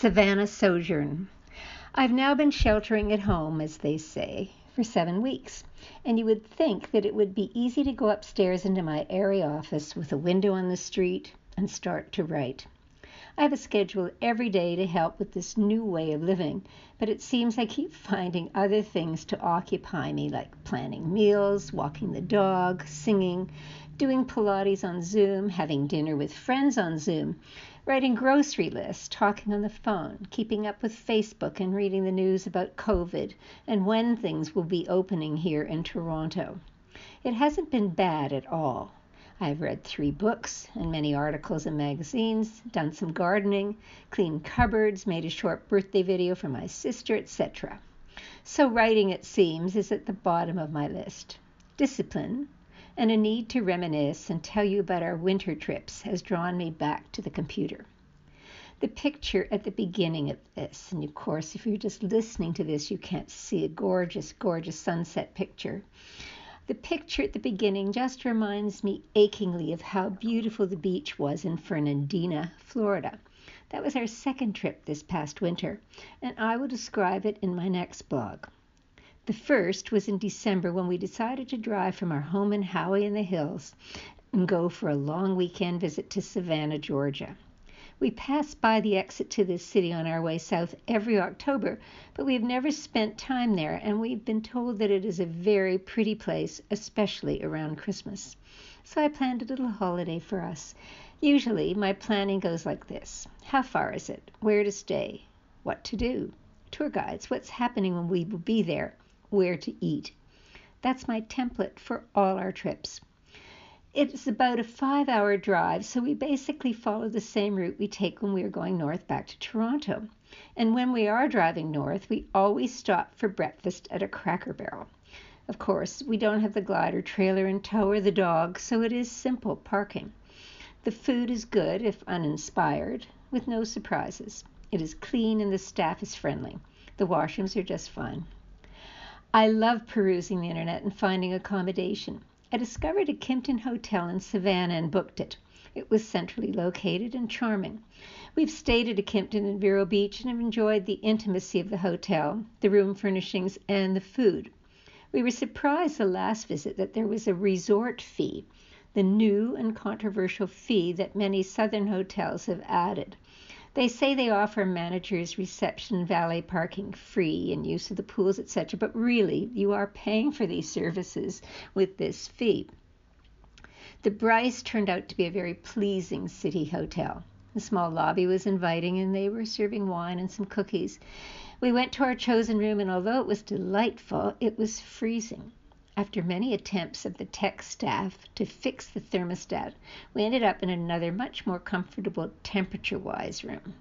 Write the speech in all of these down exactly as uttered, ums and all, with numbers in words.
Savannah sojourn. I've now been sheltering at home, as they say, for seven weeks, and you would think that it would be easy to go upstairs into my airy office with a window on the street and start to write. I have a schedule every day to help with this new way of living, but it seems I keep finding other things to occupy me, like planning meals, walking the dog, singing, doing Pilates on Zoom, having dinner with friends on Zoom, writing grocery lists, talking on the phone, keeping up with Facebook and reading the news about COVID and when things will be opening here in Toronto. It hasn't been bad at all. I've read three books and many articles and magazines, done some gardening, cleaned cupboards, made a short birthday video for my sister, et cetera. So writing, it seems, is at the bottom of my list. Discipline and a need to reminisce and tell you about our winter trips has drawn me back to the computer. The picture at the beginning of this, and of course if you're just listening to this you can't see a gorgeous, gorgeous sunset picture. The picture at the beginning just reminds me achingly of how beautiful the beach was in Fernandina, Florida. That was our second trip this past winter, and I will describe it in my next blog. The first was in December when we decided to drive from our home in Howey in the Hills and go for a long weekend visit to Savannah, Georgia. We pass by the exit to this city on our way south every October, but we have never spent time there, and we've been told that it is a very pretty place, especially around Christmas. So I planned a little holiday for us. Usually my planning goes like this. How far is it? Where to stay? What to do? Tour guides? What's happening when we will be there? Where to eat. That's my template for all our trips. It's about a five-hour drive, so we basically follow the same route we take when we are going north back to Toronto. And when we are driving north, we always stop for breakfast at a Cracker Barrel. Of course, we don't have the glider trailer in tow or the dog, so it is simple parking. The food is good, if uninspired, with no surprises. It is clean and the staff is friendly. The washrooms are just fine. I love perusing the internet and finding accommodation. I discovered a Kimpton Hotel in Savannah and booked it. It was centrally located and charming. We've stayed at a Kimpton in Vero Beach and have enjoyed the intimacy of the hotel, the room furnishings, and the food. We were surprised the last visit that there was a resort fee, the new and controversial fee that many southern hotels have added. They say they offer managers, reception, valet parking free and use of the pools, et cetera, but really you are paying for these services with this fee. The Bryce turned out to be a very pleasing city hotel. The small lobby was inviting and they were serving wine and some cookies. We went to our chosen room and although it was delightful, it was freezing. After many attempts of the tech staff to fix the thermostat, we ended up in another much more comfortable temperature-wise room.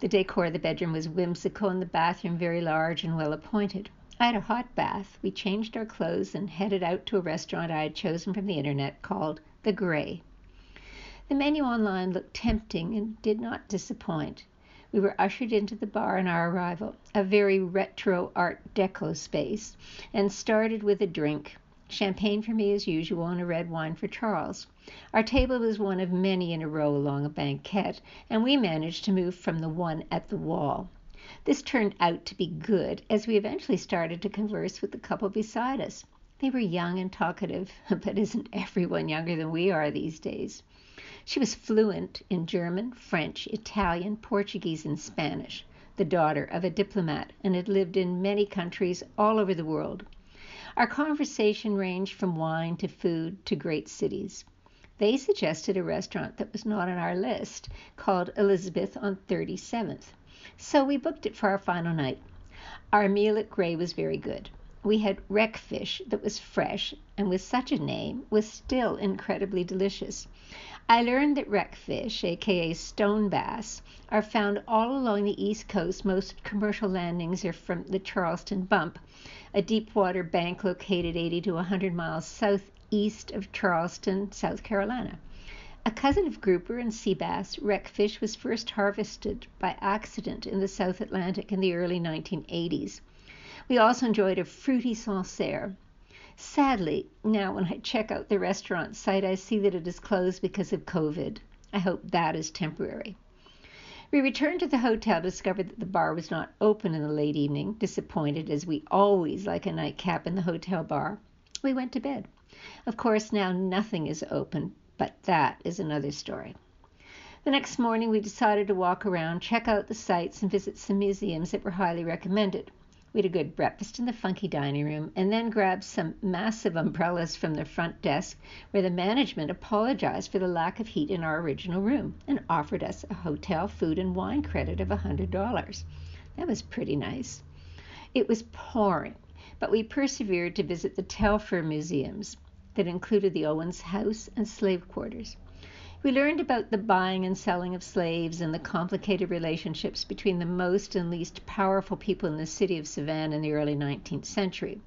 The decor of the bedroom was whimsical and the bathroom very large and well-appointed. I had a hot bath, we changed our clothes and headed out to a restaurant I had chosen from the internet called The Grey. The menu online looked tempting and did not disappoint. We were ushered into the bar on our arrival, a very retro Art Deco space, and started with a drink. Champagne for me as usual and a red wine for Charles. Our table was one of many in a row along a banquette, and we managed to move from the one at the wall. This turned out to be good, as we eventually started to converse with the couple beside us. They were young and talkative, but isn't everyone younger than we are these days? She was fluent in German, French, Italian, Portuguese, and Spanish, the daughter of a diplomat, and had lived in many countries all over the world. Our conversation ranged from wine to food to great cities. They suggested a restaurant that was not on our list, called Elizabeth on thirty-seventh. So we booked it for our final night. Our meal at Grey was very good. We had wreck fish that was fresh, and with such a name, was still incredibly delicious. I learned that wreck fish, aka stone bass, are found all along the East Coast. Most commercial landings are from the Charleston Bump, a deep water bank located eighty to one hundred miles southeast of Charleston, South Carolina. A cousin of grouper and sea bass, wreck fish was first harvested by accident in the South Atlantic in the early nineteen eighties. We also enjoyed a fruity Sancerre. Sadly, now when I check out the restaurant site, I see that it is closed because of COVID. I hope that is temporary. We returned to the hotel, discovered that the bar was not open in the late evening. Disappointed, as we always like a nightcap in the hotel bar, we went to bed. Of course, now nothing is open, but that is another story. The next morning, we decided to walk around, check out the sights, and visit some museums that were highly recommended. We had a good breakfast in the funky dining room, and then grabbed some massive umbrellas from the front desk, where the management apologized for the lack of heat in our original room and offered us a hotel food and wine credit of one hundred dollars. That was pretty nice. It was pouring, but we persevered to visit the Telfair Museums that included the Owens House and slave quarters. We learned about the buying and selling of slaves and the complicated relationships between the most and least powerful people in the city of Savannah in the early nineteenth century.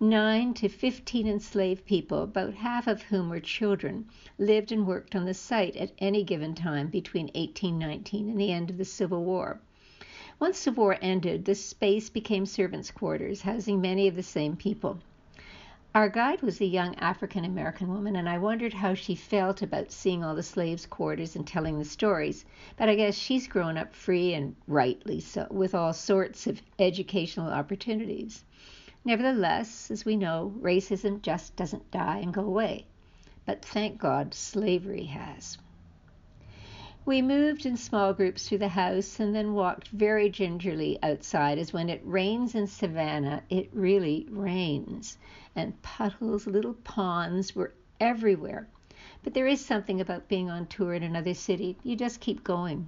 Nine to fifteen enslaved people, about half of whom were children, lived and worked on the site at any given time between eighteen nineteen and the end of the Civil War. Once the war ended, this space became servants' quarters, housing many of the same people. Our guide was a young African-American woman, and I wondered how she felt about seeing all the slaves' quarters and telling the stories, but I guess she's grown up free, and rightly so, with all sorts of educational opportunities. Nevertheless, as we know, racism just doesn't die and go away, but thank God slavery has. We moved in small groups through the house and then walked very gingerly outside, as when it rains in Savannah, it really rains, and puddles, little ponds were everywhere. But there is something about being on tour in another city. You just keep going.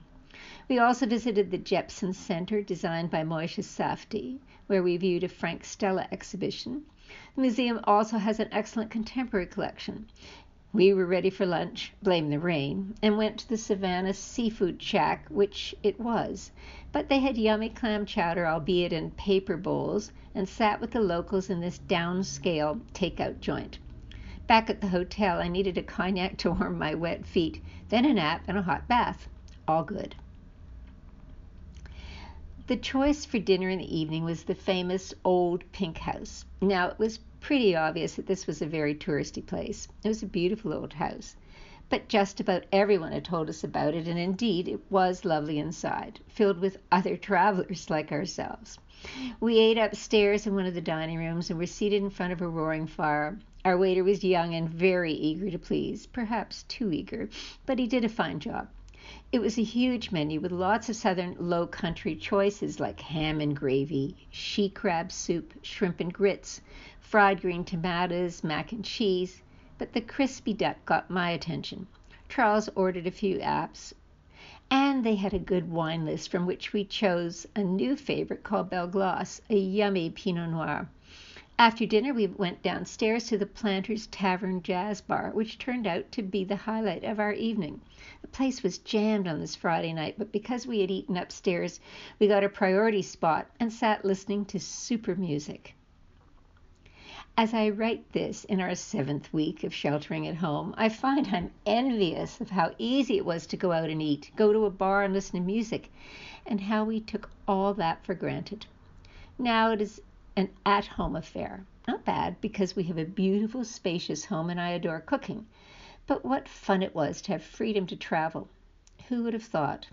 We also visited the Jepson Center, designed by Moshe Safdie, where we viewed a Frank Stella exhibition. The museum also has an excellent contemporary collection. We were ready for lunch, blame the rain, and went to the Savannah Seafood Shack, which it was. But they had yummy clam chowder, albeit in paper bowls, and sat with the locals in this downscale takeout joint. Back at the hotel, I needed a cognac to warm my wet feet, then a nap and a hot bath. All good. The choice for dinner in the evening was the famous Old Pink House. Now, it was pretty obvious that this was a very touristy place. It was a beautiful old house, but just about everyone had told us about it, and indeed it was lovely inside, filled with other travelers like ourselves. We ate upstairs in one of the dining rooms and were seated in front of a roaring fire. Our waiter was young and very eager to please, perhaps too eager, but he did a fine job. It was a huge menu with lots of southern low country choices like ham and gravy, she crab soup, shrimp and grits, fried green tomatoes, mac and cheese, but the crispy duck got my attention. Charles ordered a few apps, and they had a good wine list from which we chose a new favorite called Belle Glosse, a yummy Pinot Noir. After dinner, we went downstairs to the Planters Tavern Jazz Bar, which turned out to be the highlight of our evening. The place was jammed on this Friday night, but because we had eaten upstairs, we got a priority spot and sat listening to super music. As I write this in our seventh week of sheltering at home, I find I'm envious of how easy it was to go out and eat, go to a bar and listen to music, and how we took all that for granted. Now it is an at-home affair. Not bad, because we have a beautiful, spacious home and I adore cooking. But what fun it was to have freedom to travel. Who would have thought?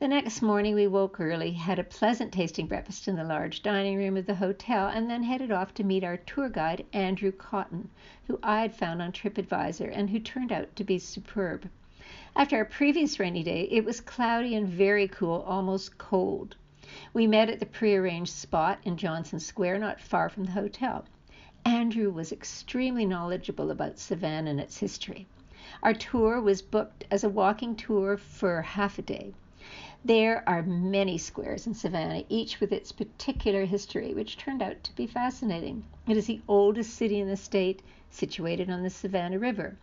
The next morning we woke early, had a pleasant tasting breakfast in the large dining room of the hotel, and then headed off to meet our tour guide, Andrew Cotton, who I had found on TripAdvisor and who turned out to be superb. After our previous rainy day, it was cloudy and very cool, almost cold. We met at the prearranged spot in Johnson Square, not far from the hotel. Andrew was extremely knowledgeable about Savannah and its history. Our tour was booked as a walking tour for half a day. There are many squares in Savannah, each with its particular history, which turned out to be fascinating. It is the oldest city in the state, situated on the Savannah River.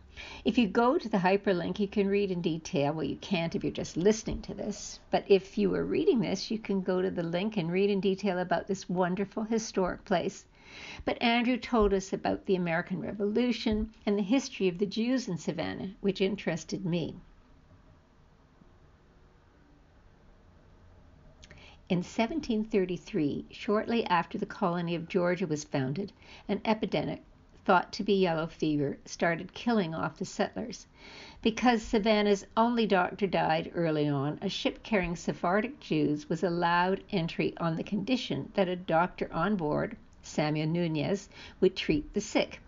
If you go to the hyperlink, you can read in detail. Well, you can't if you're just listening to this, but if you are reading this, you can go to the link and read in detail about this wonderful historic place. But Andrew told us about the American Revolution and the history of the Jews in Savannah, which interested me. In seventeen thirty-three, shortly after the colony of Georgia was founded, an epidemic, thought to be yellow fever started killing off the settlers. Because Savannah's only doctor died early on, a ship carrying Sephardic Jews was allowed entry on the condition that a doctor on board, Samuel Nunez, would treat the sick.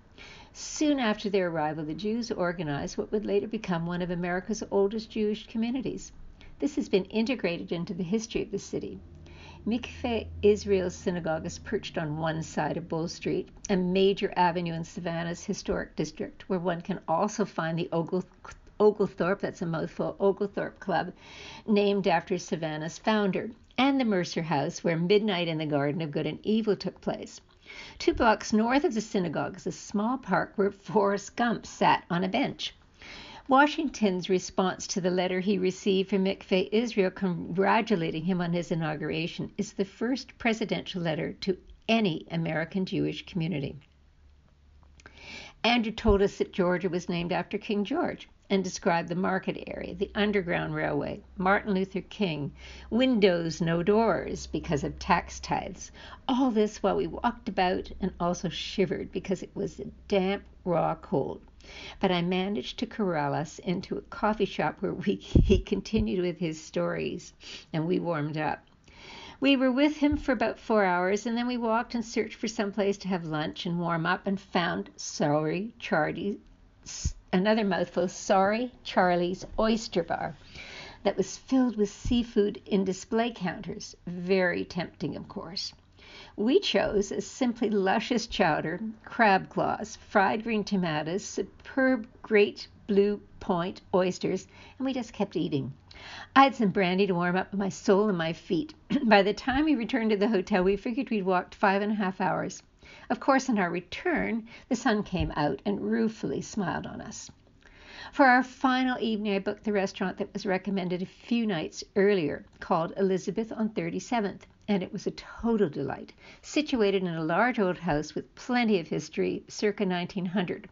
Soon after their arrival, the Jews organized what would later become one of America's oldest Jewish communities. This has been integrated into the history of the city. Mikveh Israel Synagogue is perched on one side of Bull Street, a major avenue in Savannah's historic district, where one can also find the Oglethorpe, Oglethorpe, that's a mouthful, Oglethorpe Club, named after Savannah's founder, and the Mercer House, where Midnight in the Garden of Good and Evil took place. Two blocks north of the synagogue is a small park where Forrest Gump sat on a bench. Washington's response to the letter he received from Mikveh Israel congratulating him on his inauguration is the first presidential letter to any American Jewish community. Andrew told us that Georgia was named after King George and described the market area, the Underground Railway, Martin Luther King, windows, no doors because of tax tithes. All this while we walked about and also shivered because it was a damp, raw cold. But I managed to corral us into a coffee shop where we, he continued with his stories, and we warmed up. We were with him for about four hours, and then we walked and searched for some place to have lunch and warm up, and found Sorry Charlie's, another mouthful, Sorry Charlie's Oyster Bar, that was filled with seafood in display counters. Very tempting, of course. We chose a simply luscious chowder, crab claws, fried green tomatoes, superb great blue point oysters, and we just kept eating. I had some brandy to warm up my soul and my feet. By the time we returned to the hotel, we figured we'd walked five and a half hours. Of course, on our return, the sun came out and ruefully smiled on us. For our final evening, I booked the restaurant that was recommended a few nights earlier, called Elizabeth on thirty-seventh. And it was a total delight, situated in a large old house with plenty of history, circa nineteen hundred.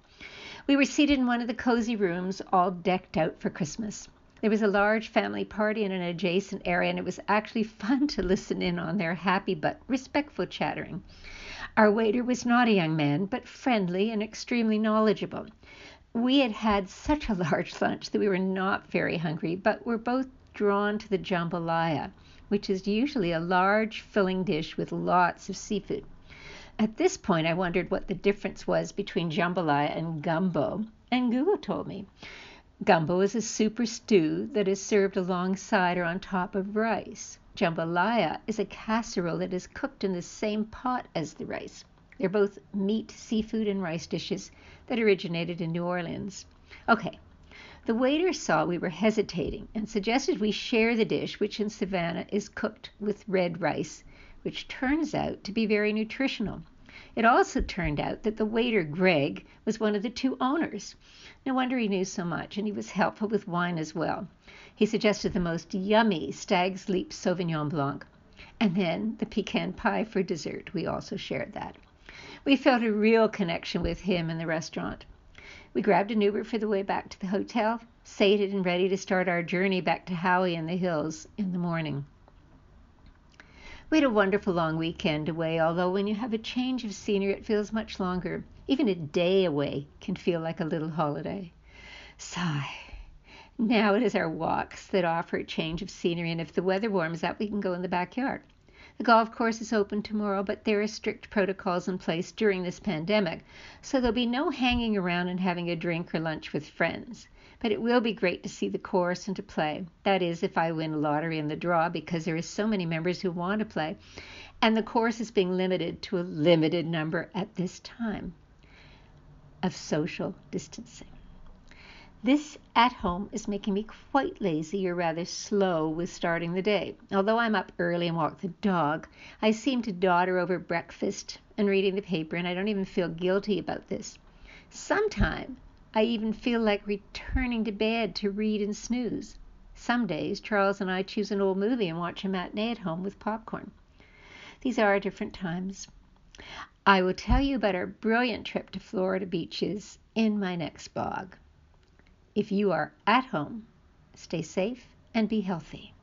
We were seated in one of the cozy rooms, all decked out for Christmas. There was a large family party in an adjacent area, and it was actually fun to listen in on their happy but respectful chattering. Our waiter was not a young man, but friendly and extremely knowledgeable. We had had such a large lunch that we were not very hungry, but were both drawn to the jambalaya, which is usually a large filling dish with lots of seafood. At this point, I wondered what the difference was between jambalaya and gumbo, and Google told me. Gumbo is a soup or stew that is served alongside or on top of rice. Jambalaya is a casserole that is cooked in the same pot as the rice. They're both meat, seafood, and rice dishes that originated in New Orleans. Okay. The waiter saw we were hesitating and suggested we share the dish, which in Savannah is cooked with red rice, which turns out to be very nutritional. It also turned out that the waiter, Greg, was one of the two owners. No wonder he knew so much, and he was helpful with wine as well. He suggested the most yummy Stag's Leap Sauvignon Blanc, and then the pecan pie for dessert. We also shared that. We felt a real connection with him and the restaurant. We grabbed an Uber for the way back to the hotel, sated and ready to start our journey back to Howey in the Hills in the morning. We had a wonderful long weekend away, although when you have a change of scenery, it feels much longer. Even a day away can feel like a little holiday. Sigh. Now it is our walks that offer a change of scenery, and if the weather warms up, we can go in the backyard. The golf course is open tomorrow, but there are strict protocols in place during this pandemic, so there'll be no hanging around and having a drink or lunch with friends. But it will be great to see the course and to play. That is, if I win a lottery in the draw, because there are so many members who want to play, and the course is being limited to a limited number at this time of social distancing. This at home is making me quite lazy, or rather slow, with starting the day. Although I'm up early and walk the dog, I seem to dodder over breakfast and reading the paper, and I don't even feel guilty about this. Sometimes I even feel like returning to bed to read and snooze. Some days Charles and I choose an old movie and watch a matinee at home with popcorn. These are different times. I will tell you about our brilliant trip to Florida beaches in my next blog. If you are at home, stay safe and be healthy.